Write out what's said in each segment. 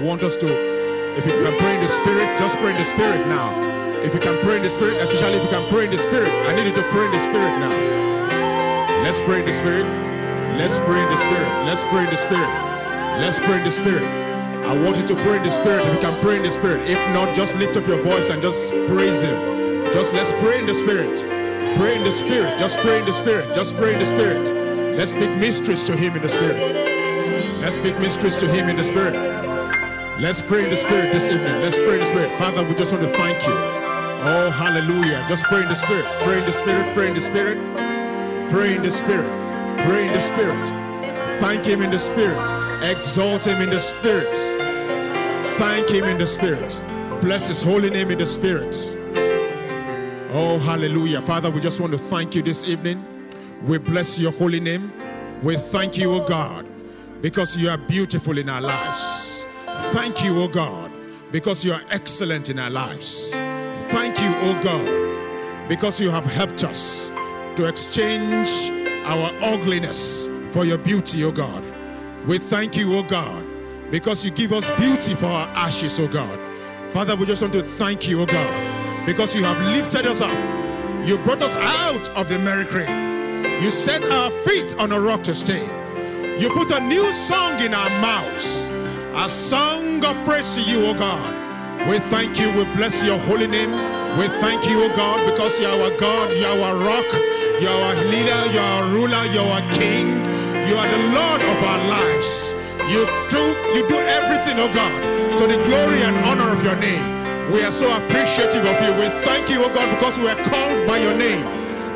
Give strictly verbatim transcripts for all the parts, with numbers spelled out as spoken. want us to, if you can pray in the Spirit, just pray in the Spirit now. If you can pray in the Spirit, especially if you can pray in the Spirit, I need you to pray in the Spirit now. Let's pray in the Spirit. Let's pray in the Spirit. Let's pray in the Spirit. Let's pray in the Spirit. I want you to pray in the Spirit if you can pray in the Spirit. If not, just lift up your voice and just praise Him. Just let's pray in the Spirit. Pray in the Spirit. Just pray in the Spirit. Just pray in the Spirit. Let's speak mysteries to Him in the Spirit. Let's speak mysteries to Him in the Spirit. Let's pray in the Spirit this evening. Let's pray in the Spirit. Father, we just want to thank You. Oh, hallelujah. Just pray in the Spirit. Pray in the Spirit. Pray in the Spirit. Pray in the Spirit. Pray in the Spirit. Thank Him in the Spirit. Exalt Him in the Spirit. Thank Him in the Spirit. Bless His holy name in the Spirit. Oh, hallelujah. Father, we just want to thank You this evening. We bless Your holy name. We thank You, O God, because You are beautiful in our lives. Thank You, O God, because You are excellent in our lives. Thank You, O God, because You have helped us to exchange our ugliness for Your beauty, O God. We thank You, O God, because You give us beauty for our ashes, O God. Father, we just want to thank You, O God, because You have lifted us up. You brought us out of the miry clay. You set our feet on a rock to stay. You put a new song in our mouths, a song of praise to You, O God. We thank You. We bless Your holy name. We thank You, O God, because You are our God, You are our rock, You are our leader, You are our ruler, You are our king. You are the Lord of our lives. You do, you do everything, O God, to the glory and honor of Your name. We are so appreciative of You. We thank You, O God, because we are called by Your name,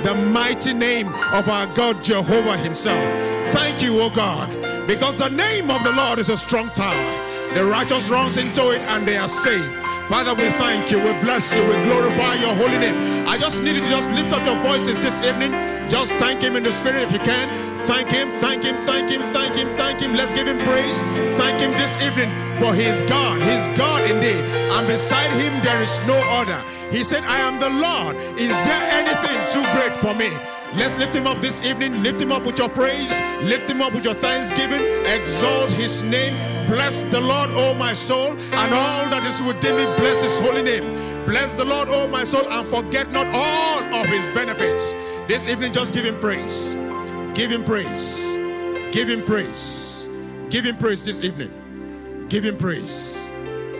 the mighty name of our God, Jehovah Himself. Thank You, O God, because the name of the Lord is a strong tower. The righteous runs into it and they are saved. Father, we thank You, we bless You, we glorify Your holy name. I just need you to just lift up your voices this evening. Just thank Him in the Spirit if you can. Thank Him, thank Him, thank Him, thank Him, thank Him. Let's give Him praise. Thank Him this evening, for He is God. He is God indeed. And beside Him there is no other. He said, I am the Lord. Is there anything too great for me? Let's lift Him up this evening. Lift Him up with your praise. Lift Him up with your thanksgiving. Exalt His name. Bless the Lord, O my soul, and all that is within me. Bless His holy name. Bless the Lord, O my soul, and forget not all of His benefits. This evening, just give Him praise. Give Him praise. Give Him praise. Give Him praise this evening. Give Him praise.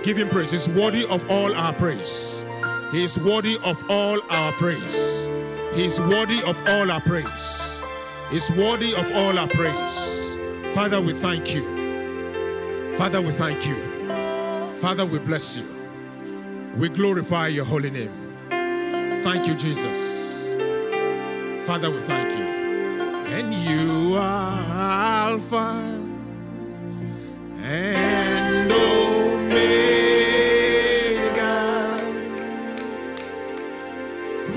Give Him praise. He's worthy of all our praise. He is worthy of all our praise. He is worthy of all our praise. He is worthy of all our praise. Father, we thank You. Father, we thank You. Father, we bless You. We glorify Your holy name. Thank You, Jesus. Father, we thank You. And You are Alpha and Omega.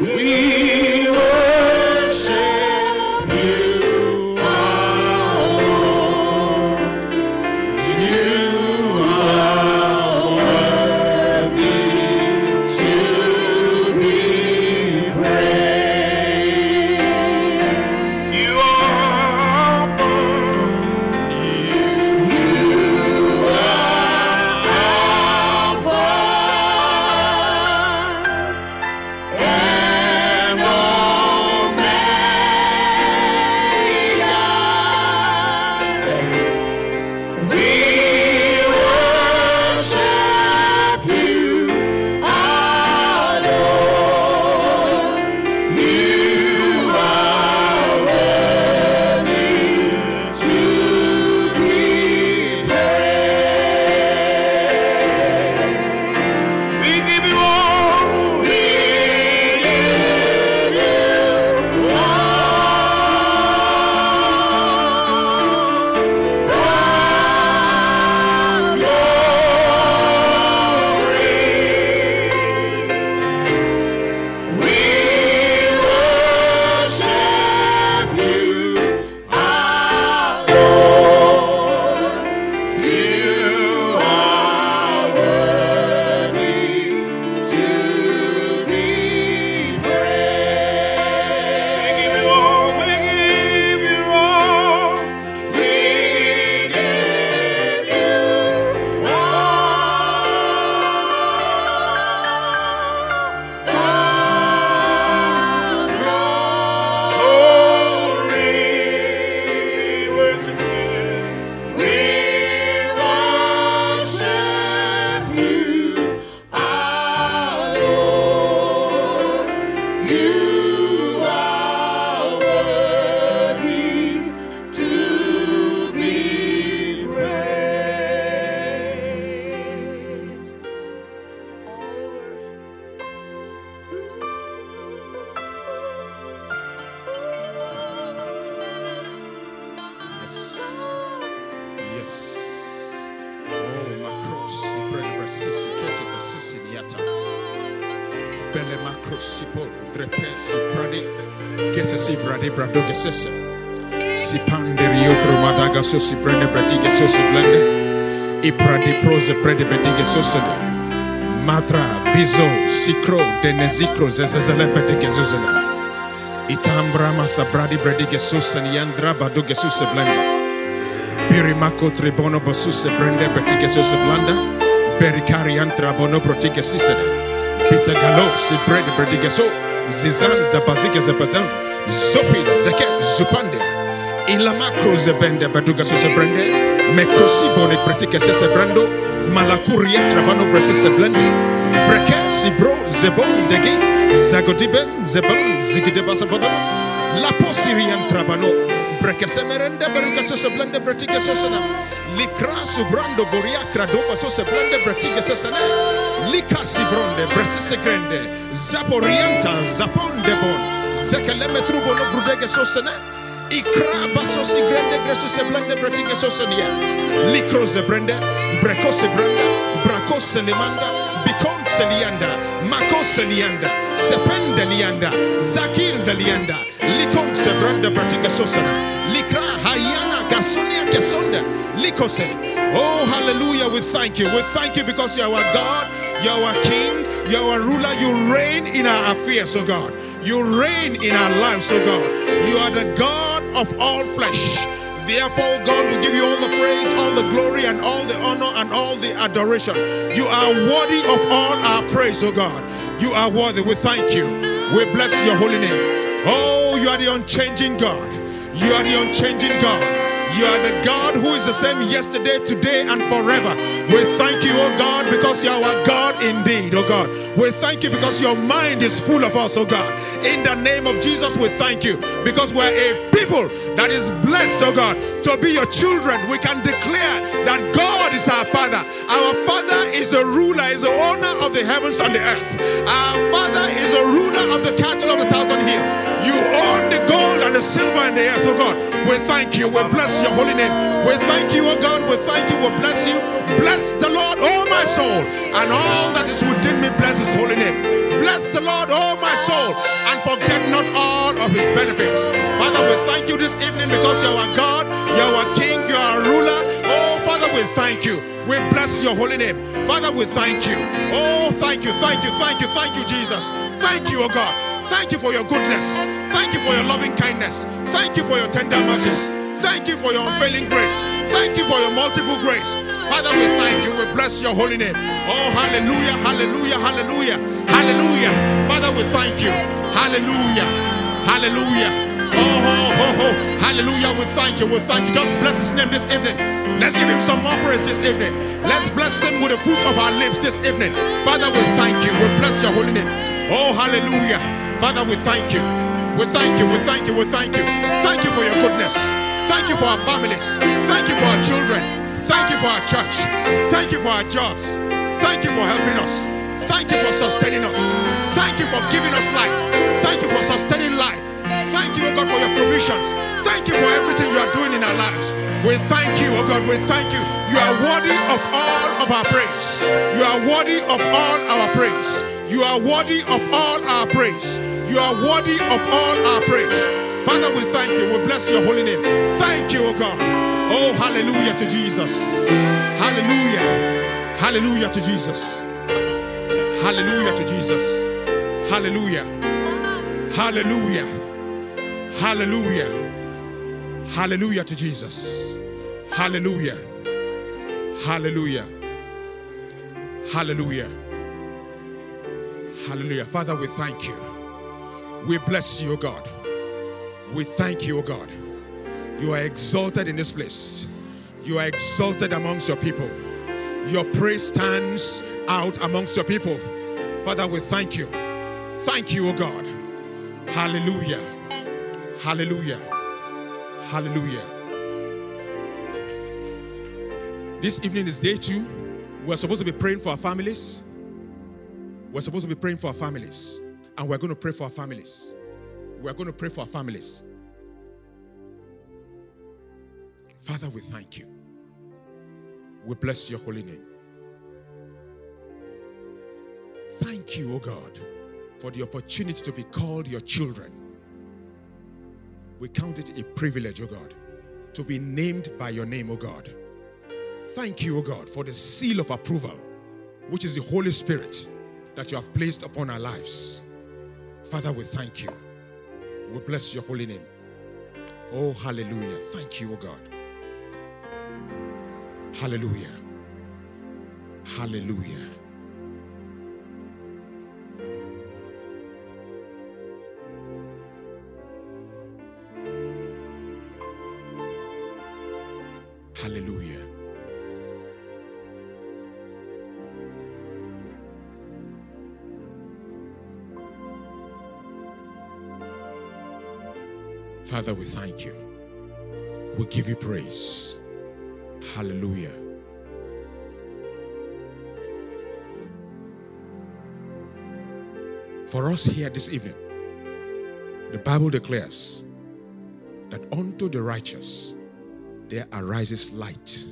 We sisi kete sisi niata. Bele makrosipo drepe si bradi kese si bradi brado gesese si panderi otro madaga so si brende bradi geso si blende I bradi prose bradi bradi geso se madra bizo sikro denezikro zezele bradi geso se itambra masa bradi bradi geso se niandra brado geso se blende. Birimako tribono bosuse brende betike sose blanda berikari antra bono protike sisede bitagalo si brede betike so zizan tabazike zapatan zopi zeke zupande ilamako zebende betuga sose brende mekosi bono protike sese brando malakuri antra bono protike blende breke si bro zebon dege zagodiben zeban zigidebasa bodo la posiri antra bono Brekese merende berikase se blende bretike sosana likra subrando boria kradoba sose blende bretike sosana likasi bronde bresese grande zaporienta zaponde bon zekeleme trubo no brudege sosana ikra basosi grande gresese blende bretike sosania likrose brende brekose brende brakose limanda bikonse lianda makose lianda sepende lianda zakilde lianda likonse brende bretike sosana Likra Hayana Kasunia Kesonda Likose. Oh, hallelujah, we thank you. We thank you because you are our God, you are our King, you are our ruler. You reign in our affairs, oh God. You reign in our lives, oh God. You are the God of all flesh. Therefore, God, we give you all the praise, all the glory, and all the honor, and all the adoration. You are worthy of all our praise, oh God. You are worthy. We thank you. We bless your holy name. Oh, you are the unchanging God. You are the unchanging God. You are the God who is the same yesterday, today, and forever. We thank you, oh God, because you are our God indeed, oh God. We thank you because your mind is full of us, oh God. In the name of Jesus, we thank you because we're a people that is blessed, oh God, to be your children. We can declare that God is our Father. Our Father is the ruler, is the owner of the heavens and the earth. Our Father is the ruler of the cattle of a thousand hills. You own the gold and the silver and the earth, oh God. We thank you. We bless your holy name. We thank you, oh God. We thank you. We bless you. Bless the Lord, oh my soul, and all that is within me, bless his holy name. Bless the Lord, oh my soul, and forget not all of his benefits. Father, we thank you this evening because you are God, you are King, you are ruler. Oh, Father, we thank you. We bless your holy name. Father, we thank you. Oh, thank you, thank you, thank you, thank you, Jesus. Thank you, oh God. Thank you for your goodness. Thank you for your loving kindness. Thank you for your tender mercies. Thank you for your unfailing grace. Thank you for your multiple grace. Father, we thank you. We bless your holy name. Oh, hallelujah, hallelujah, hallelujah, hallelujah. Father, we thank you. Hallelujah, hallelujah. Oh, oh, oh, oh, hallelujah. We thank you. We thank you. Just bless his name this evening. Let's give him some more praise this evening. Let's bless him with the fruit of our lips this evening. Father, we thank you. We bless your holy name. Oh, hallelujah. Father, we thank you. We thank you. We thank you. We thank you. Thank you for your goodness. Thank you for our families. Thank you for our children. Thank you for our church. Thank you for our jobs. Thank you for helping us. Thank you for sustaining us. Thank you for giving us life. Thank you for sustaining life. Thank you, oh God, for your provisions. Thank you for everything you are doing in our lives. We thank you, oh God. We thank you. You are worthy of all of our praise. You are worthy of all our praise. You are worthy of all our praise. You are worthy of all our praise. Father, we thank you. We bless your holy name. Thank you, oh God. Oh, hallelujah to Jesus. Hallelujah. Hallelujah to Jesus. Hallelujah to Jesus. Hallelujah. Hallelujah. Hallelujah. Hallelujah to Jesus. Hallelujah. Hallelujah. Hallelujah. Hallelujah. Father, we thank you. We bless you, O God. We thank you, O God. You are exalted in this place. You are exalted amongst your people. Your praise stands out amongst your people. Father, we thank you. Thank you, O God. Hallelujah. Hallelujah. Hallelujah. This evening is day two. We're supposed to be praying for our families. We're supposed to be praying for our families. And we're going to pray for our families. We're going to pray for our families. Father, we thank you. We bless your holy name. thank you, O God, for the opportunity to be called your children. We count it a privilege, O God, to be named by your name, O God. Thank you, O God, for the seal of approval, which is the Holy Spirit that you have placed upon our lives. Father, we thank you. We bless your holy name. Oh, hallelujah. Thank you, O God. Hallelujah. Hallelujah. Hallelujah. Father, we thank you. We give you praise. Hallelujah. For us here this evening, the Bible declares that unto the righteous there arises light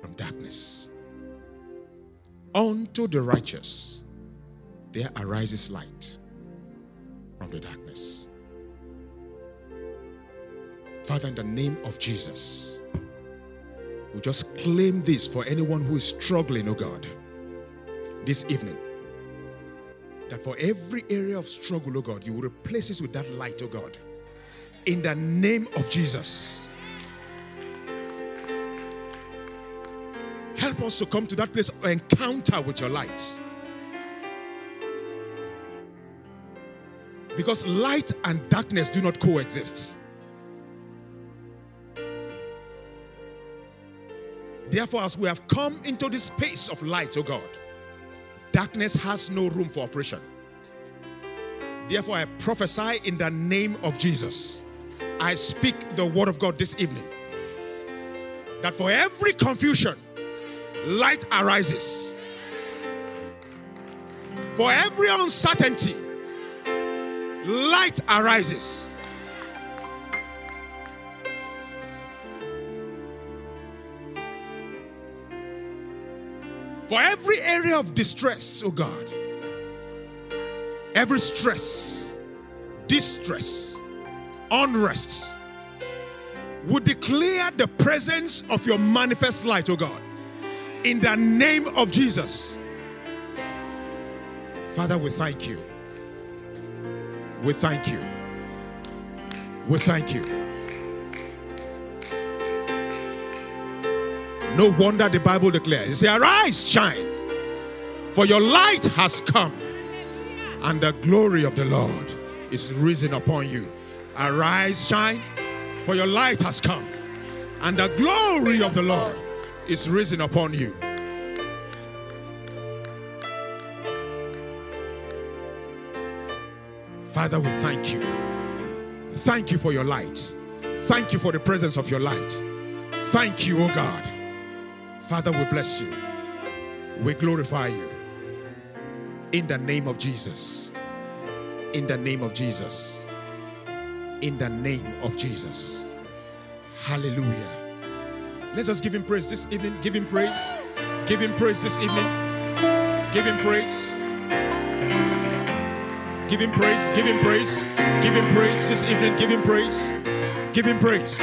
from darkness. Unto the righteous there arises light from the darkness. Father, in the name of Jesus, we just claim this for anyone who is struggling, oh God, this evening. That for every area of struggle, oh God, you will replace it with that light, oh God. In the name of Jesus. Help us to come to that place of encounter with your light. Because light and darkness do not coexist. Therefore, as we have come into this space of light, oh God, darkness has no room for operation. Therefore, I prophesy in the name of Jesus. I speak the word of God this evening. That for every confusion, light arises. For every uncertainty, light arises. For every area of distress, oh God, every stress, distress, unrest, we declare the presence of your manifest light, oh God, in the name of Jesus. Father, we thank you. We thank you. We thank you. No wonder the Bible declares, it says, arise, shine, for your light has come, and the glory of the Lord is risen upon you. Arise, shine, for your light has come, and the glory of the Lord is risen upon you. Father, we thank you. Thank you for your light. Thank you for the presence of your light. Thank you, O God. Father, we bless you. We glorify you. In the name of Jesus. In the name of Jesus. In the name of Jesus. Hallelujah. Let's just give him praise this evening. Give him praise. Give him praise this evening. Give him praise. Give him praise. Give him praise. Give him praise this evening. Give him praise. Give him praise.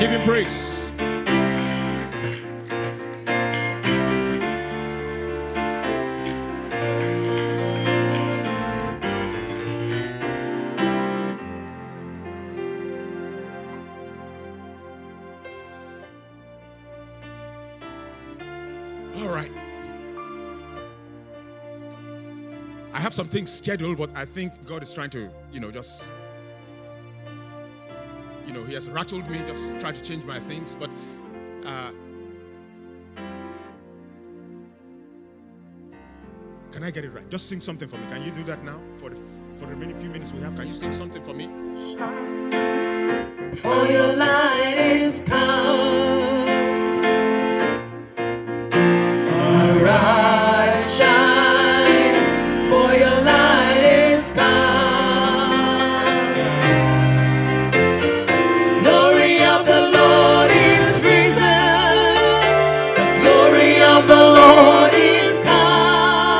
Give him praise. Some things scheduled, but I think God is trying to, you know, just, you know, he has rattled me, just try to change my things, but uh, can I get it right? Just sing something for me. Can you do that now? For the, for the many few minutes we have, can you sing something for me? For your light is come. All right. The Lord is come.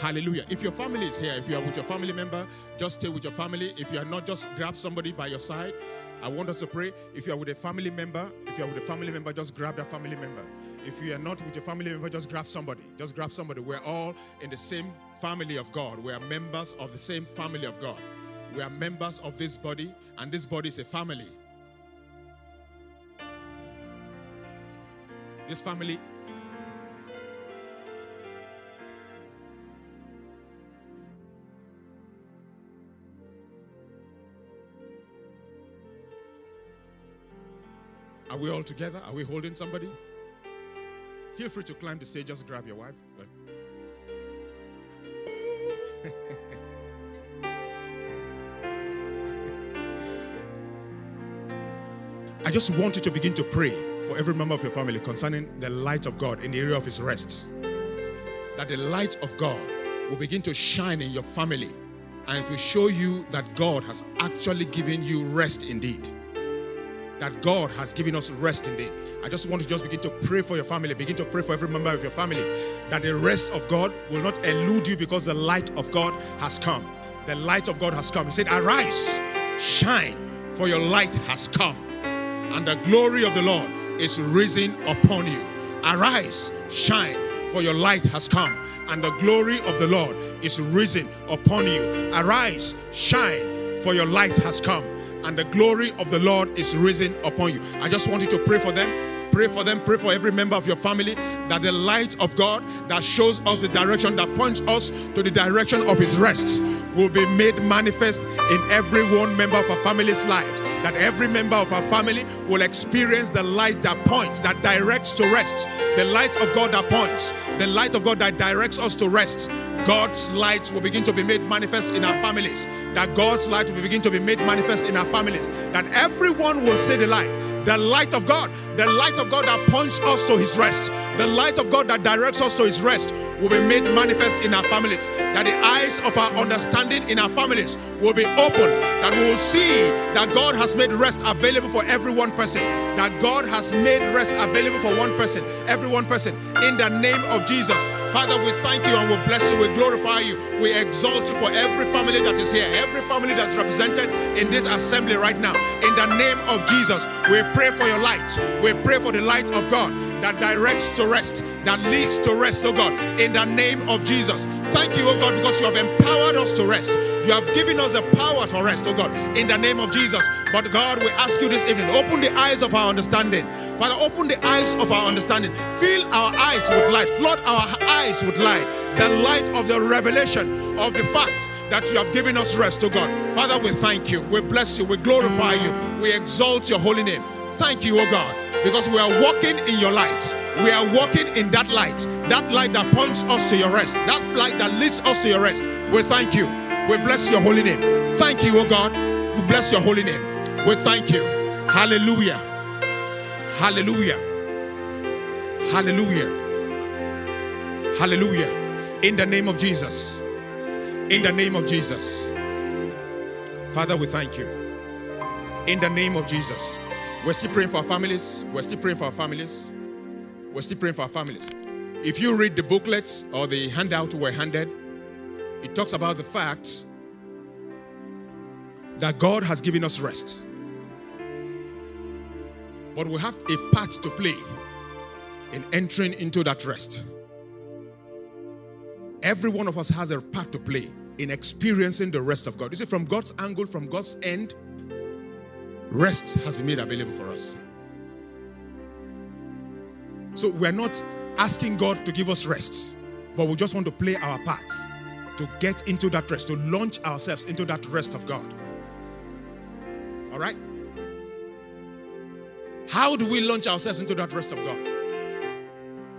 Hallelujah. If your family is here, if you are with your family member, just stay with your family. If you are not, just grab somebody by your side. I want us to pray. If you are with a family member, if you are with a family member, just grab that family member. If you are not with your family member, just grab somebody. Just grab somebody. We're all in the same family of God. We are members of the same family of God. We are members of this body, and this body is a family. This family Are we all together? Are we holding somebody? Feel free to climb the stage. Just grab your wife. I just want you to begin to pray for every member of your family concerning the light of God in the area of his rest. That the light of God will begin to shine in your family, and it will show you that God has actually given you rest indeed. That God has given us rest indeed. I just want to just begin to pray for your family. Begin to pray for every member of your family. That the rest of God will not elude you, because the light of God has come. The light of God has come. He said, "Arise, shine, for your light has come, and the glory of the Lord is risen upon you." Arise, shine, for your light has come, and the glory of the Lord is risen upon you. Arise, shine, for your light has come, and the glory of the Lord is risen upon you. I just want you to pray for them. Pray for them. Pray for every member of your family, that the light of God that shows us the direction, that points us to the direction of his rest, will be made manifest in every one member of our family's lives. That every member of our family will experience the light that points, that directs to rest. The light of God that points. The light of God that directs us to rest. God's light will begin to be made manifest in our families. That God's light will begin to be made manifest in our families. That everyone will see the light. The light of God. The light of God that points us to his rest. The light of God that directs us to his rest will be made manifest in our families. That the eyes of our understanding in our families will be opened. That we will see that God has made rest available for every one person. That God has made rest available for one person. Every one person. In the name of Jesus. Father, we thank you and we bless you. We glorify you. We exalt you for every family that is here. Every family that's represented in this assembly right now. In the name of Jesus, we pray for your light. We pray for the light of God that directs to rest, that leads to rest, oh God, in the name of Jesus. Thank you, oh God, because you have empowered us to rest. You have given us the power to rest, oh God, in the name of Jesus. But God, we ask you this evening, open the eyes of our understanding. Father, open the eyes of our understanding. Fill our eyes with light. Flood our eyes with light. The light of the revelation of the facts that you have given us rest, oh God. Father, we thank you. We bless you. We glorify you. We exalt your holy name. Thank you, oh God. Because we are walking in your light. We are walking in that light. That light that points us to your rest. That light that leads us to your rest. We thank you. We bless your holy name. Thank you, oh God. We bless your holy name. We thank you. Hallelujah. Hallelujah. Hallelujah. Hallelujah. In the name of Jesus. In the name of Jesus. Father, we thank you. In the name of Jesus. We're still praying for our families. We're still praying for our families. We're still praying for our families. If you read the booklets or the handout we're handed, it talks about the fact that God has given us rest. But we have a part to play in entering into that rest. Every one of us has a part to play in experiencing the rest of God. You see, from God's angle, from God's end, rest has been made available for us. So we're not asking God to give us rest, but we just want to play our part to get into that rest, to launch ourselves into that rest of God. All right? How do we launch ourselves into that rest of God?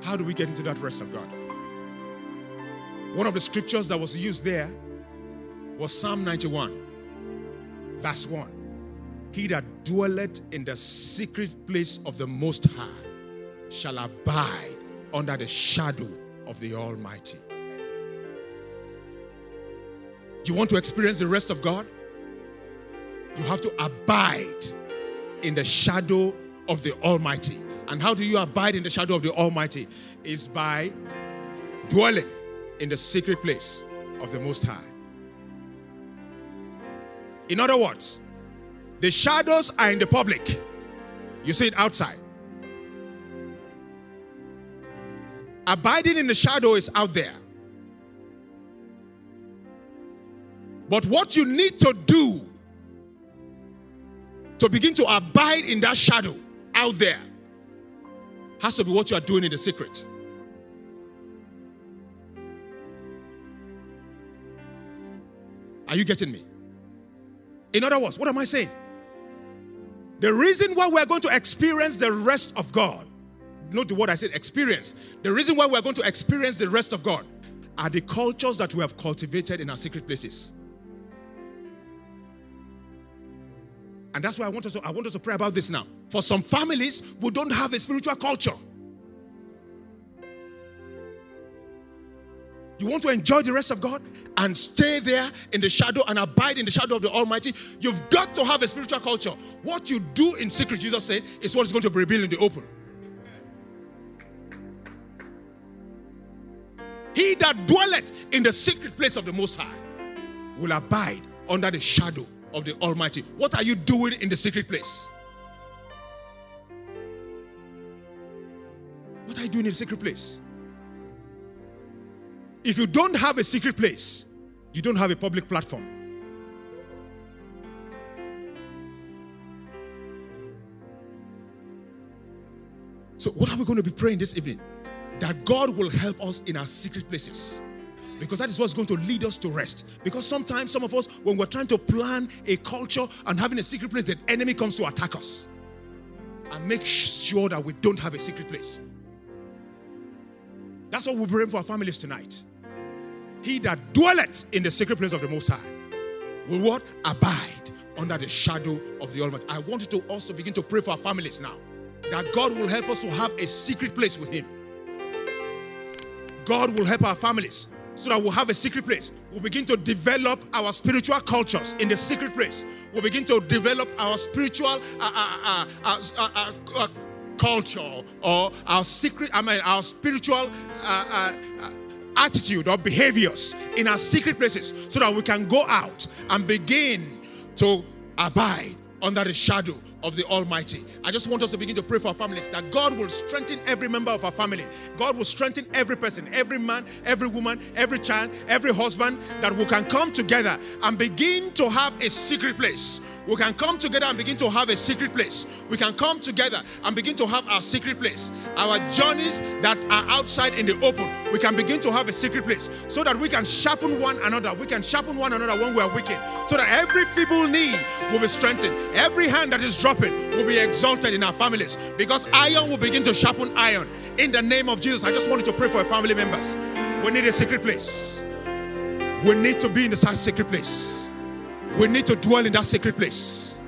How do we get into that rest of God? One of the scriptures that was used there was Psalm ninety-one, verse one. He that dwelleth in the secret place of the Most High shall abide under the shadow of the Almighty. You want to experience the rest of God? You have to abide in the shadow of the Almighty. And how do you abide in the shadow of the Almighty? Is by dwelling in the secret place of the Most High. In other words, the shadows are in the public. You see it outside. Abiding in the shadow is out there. But what you need to do to begin to abide in that shadow out there has to be what you are doing in the secret. Are you getting me? In other words, what am I saying? The reason why we're going to experience the rest of God, note the word I said, experience. The reason why we're going to experience the rest of God are the cultures that we have cultivated in our secret places. And that's why I want us to, I want us to pray about this now. For some families who don't have a spiritual culture. You want to enjoy the rest of God and stay there in the shadow and abide in the shadow of the Almighty. You've got to have a spiritual culture. What you do in secret, Jesus said, is what is going to be revealed in the open. He that dwelleth in the secret place of the Most High will abide under the shadow of the Almighty. What are you doing in the secret place? What are you doing in the secret place? If you don't have a secret place, you don't have a public platform. So what are we going to be praying this evening? That God will help us in our secret places. Because that is what's going to lead us to rest. Because sometimes some of us, when we're trying to plan a culture and having a secret place, the enemy comes to attack us. And make sure that we don't have a secret place. That's what we're praying for our families tonight. He that dwelleth in the secret place of the Most High will what? Abide under the shadow of the Almighty. I want you to also begin to pray for our families now. That God will help us to have a secret place with Him. God will help our families so that we'll have a secret place. We'll begin to develop our spiritual cultures in the secret place. We'll begin to develop our spiritual uh, uh, uh, uh, uh, uh, culture or our secret, I mean, our spiritual uh, uh, attitude or behaviors in our secret places, so that we can go out and begin to abide under the shadow of the Almighty. I just want us to begin to pray for our families that God will strengthen every member of our family. God will strengthen every person, every man, every woman, every child, every husband, that we can come together and begin to have a secret place. We can come together and begin to have a secret place. We can come together and begin to have our secret place. Our journeys that are outside in the open, we can begin to have a secret place so that we can sharpen one another. We can sharpen one another when we are wicked, so that every feeble knee will be strengthened. Every hand that is dropping will be exalted in our families, because iron will begin to sharpen iron. In the name of Jesus, I just wanted to pray for our family members. We need a secret place. We need to be in the secret place. We need to dwell in that secret place.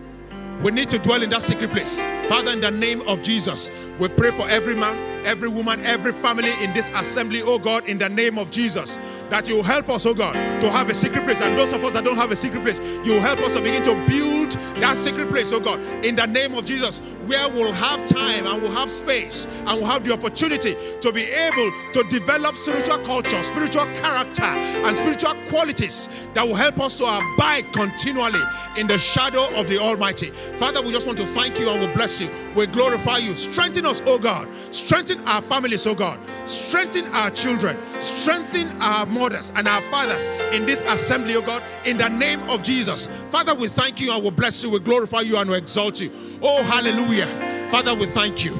We need to dwell in that secret place. Father, in the name of Jesus, we pray for every man, every woman, every family in this assembly, oh God, in the name of Jesus, that you help us, oh God, to have a secret place. And those of us that don't have a secret place, you help us to begin to build that secret place, oh God, in the name of Jesus, where we'll have time and we'll have space and we'll have the opportunity to be able to develop spiritual culture, spiritual character, and spiritual qualities that will help us to abide continually in the shadow of the Almighty. Father, we just want to thank you and we bless you. We glorify you. Strengthen us, oh God. Strengthen our families, oh God. Strengthen our children. Strengthen our mothers and our fathers in this assembly, oh God, in the name of Jesus. Father, we thank you and we bless you. We glorify you and we exalt you. Oh, hallelujah. Father, we thank you.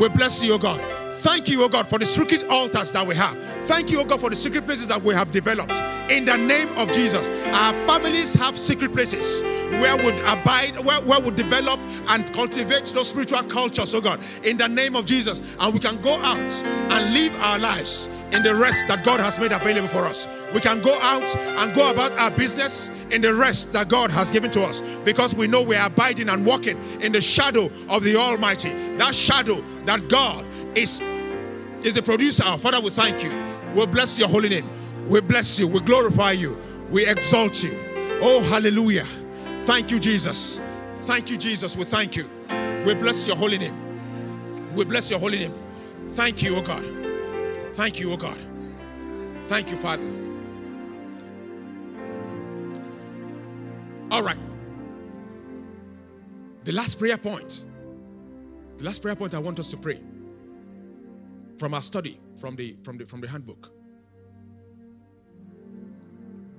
We bless you, oh God. Thank you, oh God, for the secret altars that we have. Thank you, oh God, for the secret places that we have developed. In the name of Jesus, our families have secret places where we abide, where, where we develop and cultivate those spiritual cultures, oh God, in the name of Jesus. And we can go out and live our lives in the rest that God has made available for us. We can go out and go about our business in the rest that God has given to us, because we know we are abiding and walking in the shadow of the Almighty. That shadow that God is, is the producer. Father, we thank you. We bless your holy name. We bless you. We glorify you. We exalt you. Oh, hallelujah. Thank you, Jesus. Thank you, Jesus. We thank you. We bless your holy name. We bless your holy name. Thank you, oh God. Thank you, oh God. Thank you, Father. All right. The last prayer point. The last prayer point I want us to pray from our study, from the, from the, from the handbook.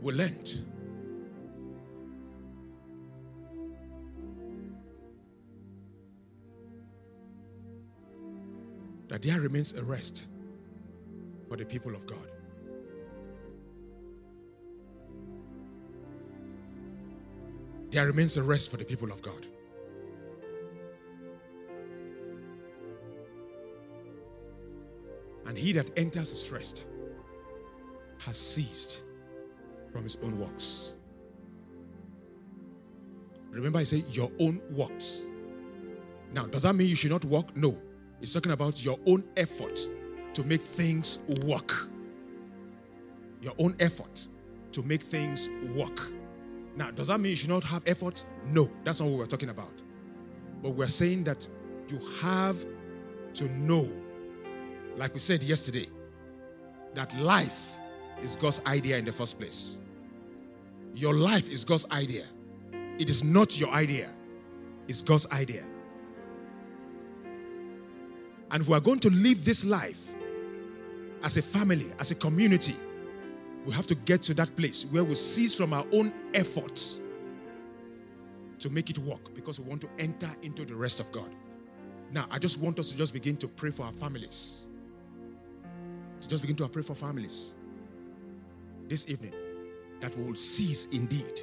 We learned that there remains a rest for the people of God. There remains a rest for the people of God. And he that enters his rest has ceased from his own works. Remember, I say your own works. Now, does that mean you should not work? No. It's talking about your own effort to make things work. Your own effort to make things work. Now, does that mean you should not have efforts? No, that's not what we're talking about. But we're saying that you have to know, like we said yesterday, that life is God's idea in the first place. Your life is God's idea. It is not your idea. It's God's idea. And if we are going to live this life as a family, as a community, we have to get to that place where we cease from our own efforts to make it work, because we want to enter into the rest of God. Now, I just want us to just begin to pray for our families. To just begin to pray for families this evening, that we will cease indeed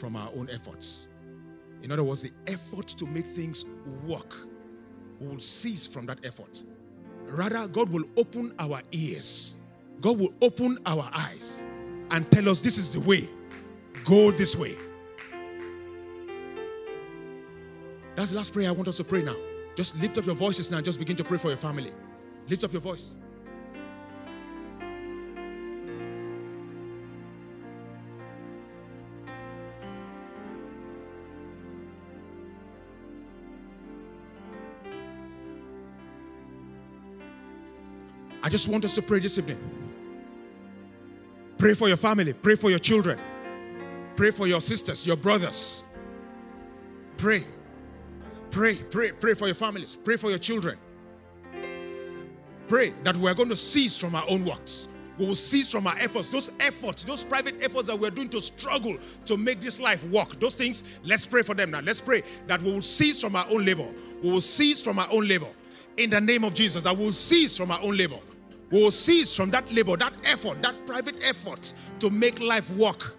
from our own efforts. In other words, the effort to make things work, we will cease from that effort. Rather, God will open our ears. God will open our eyes and tell us this is the way. Go this way. That's the last prayer I want us to pray now. Just lift up your voices now and just begin to pray for your family. Lift up your voice. I just want us to pray this evening. Pray for your family. Pray for your children. Pray for your sisters, your brothers. Pray. Pray, pray, pray for your families. Pray for your children. Pray that we are going to cease from our own works. We will cease from our efforts. Those efforts, those private efforts that we are doing to struggle to make this life work. Those things, let's pray for them now. Let's pray that we will cease from our own labor. We will cease from our own labor. In the name of Jesus, that we will cease from our own labor. We will cease from that labor, that effort, that private effort to make life work.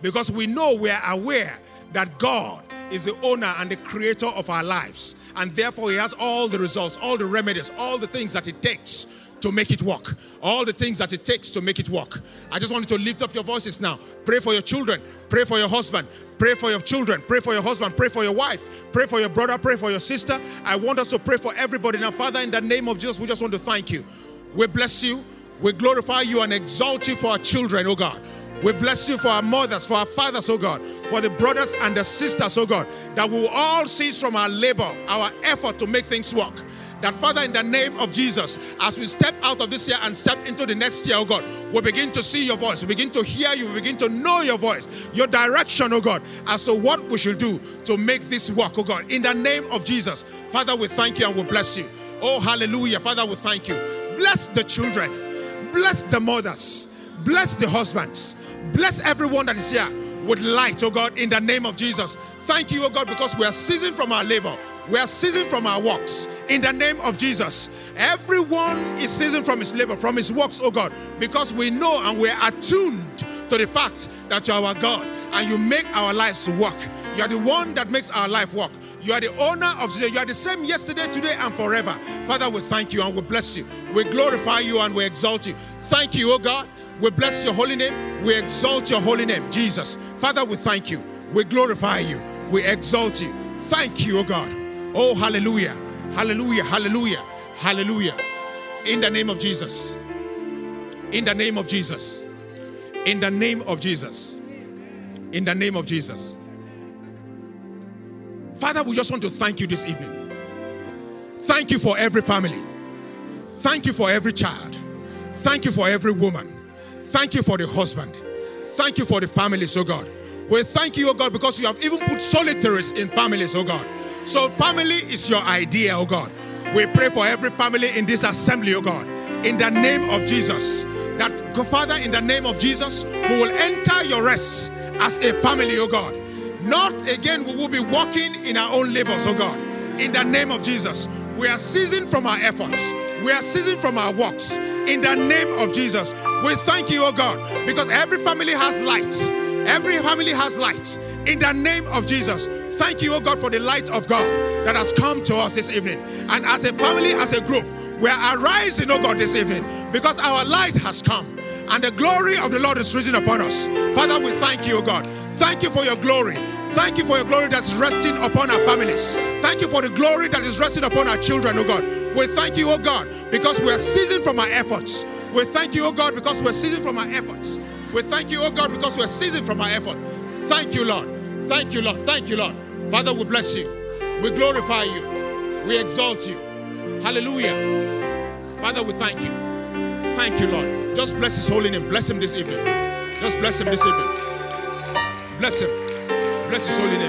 Because we know, we are aware that God is the owner and the creator of our lives. And therefore, he has all the results, all the remedies, all the things that it takes to make it work. All the things that it takes to make it work. I just want you to lift up your voices now. Pray for your children. Pray for your husband. Pray for your children. Pray for your husband. Pray for your wife. Pray for your brother. Pray for your sister. I want us to pray for everybody now. Father, in the name of Jesus, we just want to thank you. We bless you. We glorify you and exalt you for our children, oh God. We bless you for our mothers, for our fathers, oh God, for the brothers and the sisters, oh God, that we will all cease from our labor, our effort to make things work. That, Father, in the name of Jesus, as we step out of this year and step into the next year, oh God, we begin to see your voice, we begin to hear you, we begin to know your voice, your direction, oh God, as to what we should do to make this work, oh God. In the name of Jesus, Father, we thank you and we bless you. Oh, hallelujah. Father, we thank you. Bless the children. Bless the mothers. Bless the husbands. Bless everyone that is here with light, oh God, in the name of Jesus. Thank you, oh God, because we are ceasing from our labor. We are ceasing from our works in the name of Jesus. Everyone is ceasing from his labor, from his works, oh God, because we know and we are attuned to the fact that you are our God and you make our lives work. You are the one that makes our life work. You are the owner of today. You are the same yesterday, today, and forever. Father, we thank you and we bless you. We glorify you and we exalt you. Thank you, oh God. We bless your holy name. We exalt your holy name, Jesus. Father, we thank you. We glorify you. We exalt you. Thank you, oh God. Oh, hallelujah. Hallelujah. Hallelujah. Hallelujah. In the name of Jesus. In the name of Jesus. In the name of Jesus. In the name of Jesus. Father, we just want to thank you this evening. Thank you for every family. Thank you for every child. Thank you for every woman. thank you for the husband. Thank you for the families, oh God. We thank you, oh God, because you have even put solitaries in families, oh God. So family is your idea, oh God. We pray for every family in this assembly, oh God, in the name of Jesus. That, Father, in the name of Jesus, we will enter your rest as a family, oh God. Not again, we will be walking in our own labors, oh God. In the name of Jesus, we are ceasing from our efforts. We are ceasing from our works. In the name of Jesus, we thank you, oh God, because every family has light. Every family has light. In the name of Jesus, thank you, oh God, for the light of God that has come to us this evening. And as a family, as a group, we are arising, oh God, this evening, because our light has come and the glory of the Lord is risen upon us. Father, we thank you, oh God. Thank you for your glory. Thank you for your glory that's resting upon our families. Thank you for the glory that is resting upon our children, oh God. We thank you, oh God, because we are ceasing from our efforts. We thank you, oh God, because we are ceasing from our efforts. We thank you, oh God, because we are ceasing from our effort. Thank you, Lord. Thank you, Lord. Thank you, Lord. Father, we bless you. We glorify you. We exalt you. Hallelujah. Father, we thank you. Thank you, Lord. Just bless his holy name. Bless him this evening. Just bless him this evening. Bless him. Bless his holy name.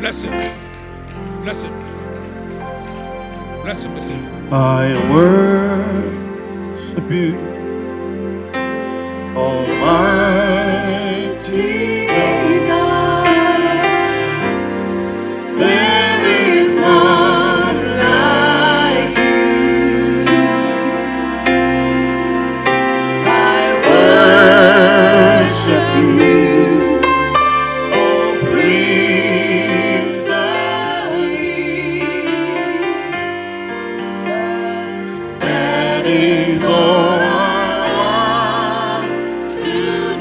Bless him. Bless him. Bless him this evening. I worship you, Almighty God. There is none like you. I worship you. Is all I want to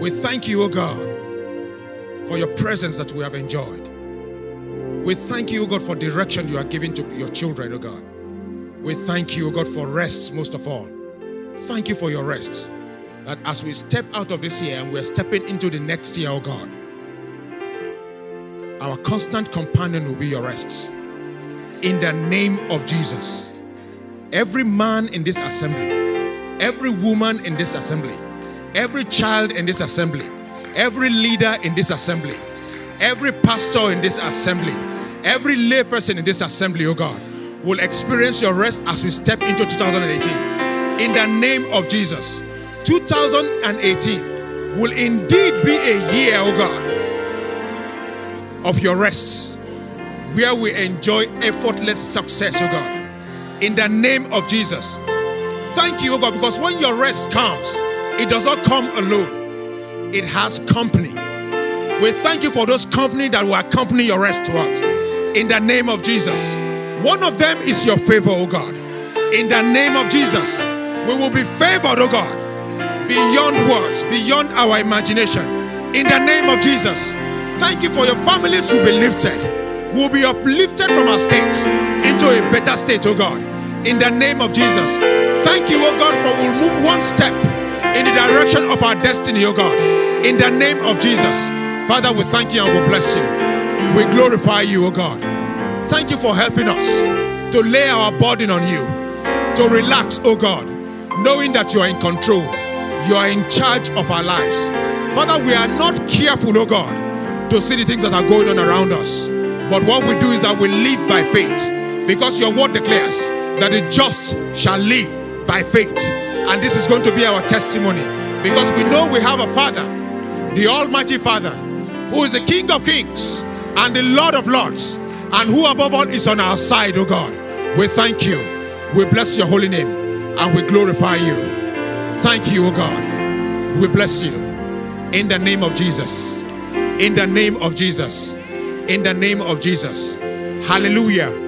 We thank you, O God, for your presence that we have enjoyed. We thank you, O God, for direction you are giving to your children, O God. We thank you, O God, for rest most of all. Thank you for your rest. That as we step out of this year and we are stepping into the next year, O God, our constant companion will be your rest. In the name of Jesus, every man in this assembly, every woman in this assembly, every child in this assembly, every leader in this assembly, every pastor in this assembly, every layperson in this assembly, oh God, will experience your rest as we step into two thousand eighteen. In the name of Jesus, two thousand eighteen will indeed be a year, oh God, of your rest, where we enjoy effortless success, oh God. In the name of Jesus, thank you, oh God, because when your rest comes, it does not come alone. It has company. We thank you for those company that will accompany your rest to us. In the name of Jesus. One of them is your favor, O God. In the name of Jesus, we will be favored, O God, beyond words, beyond our imagination. In the name of Jesus, thank you for your families who will be lifted, will be uplifted from our state into a better state, O God. In the name of Jesus, thank you, O God, for we'll move one step in the direction of our destiny, O God. In the name of Jesus, Father, we thank you and we bless you. We glorify you, O God. Thank you for helping us to lay our burden on you, to relax, O God, knowing that you are in control. You are in charge of our lives. Father, we are not careful, O God, to see the things that are going on around us. But what we do is that we live by faith, because your word declares that the just shall live by faith. And this is going to be our testimony, because we know we have a Father, the Almighty Father, who is the King of Kings and the Lord of Lords, and who above all is on our side, O God. We thank you. We bless your holy name and we glorify you. Thank you, O God. We bless you. In the name of Jesus. In the name of Jesus. In the name of Jesus. Hallelujah.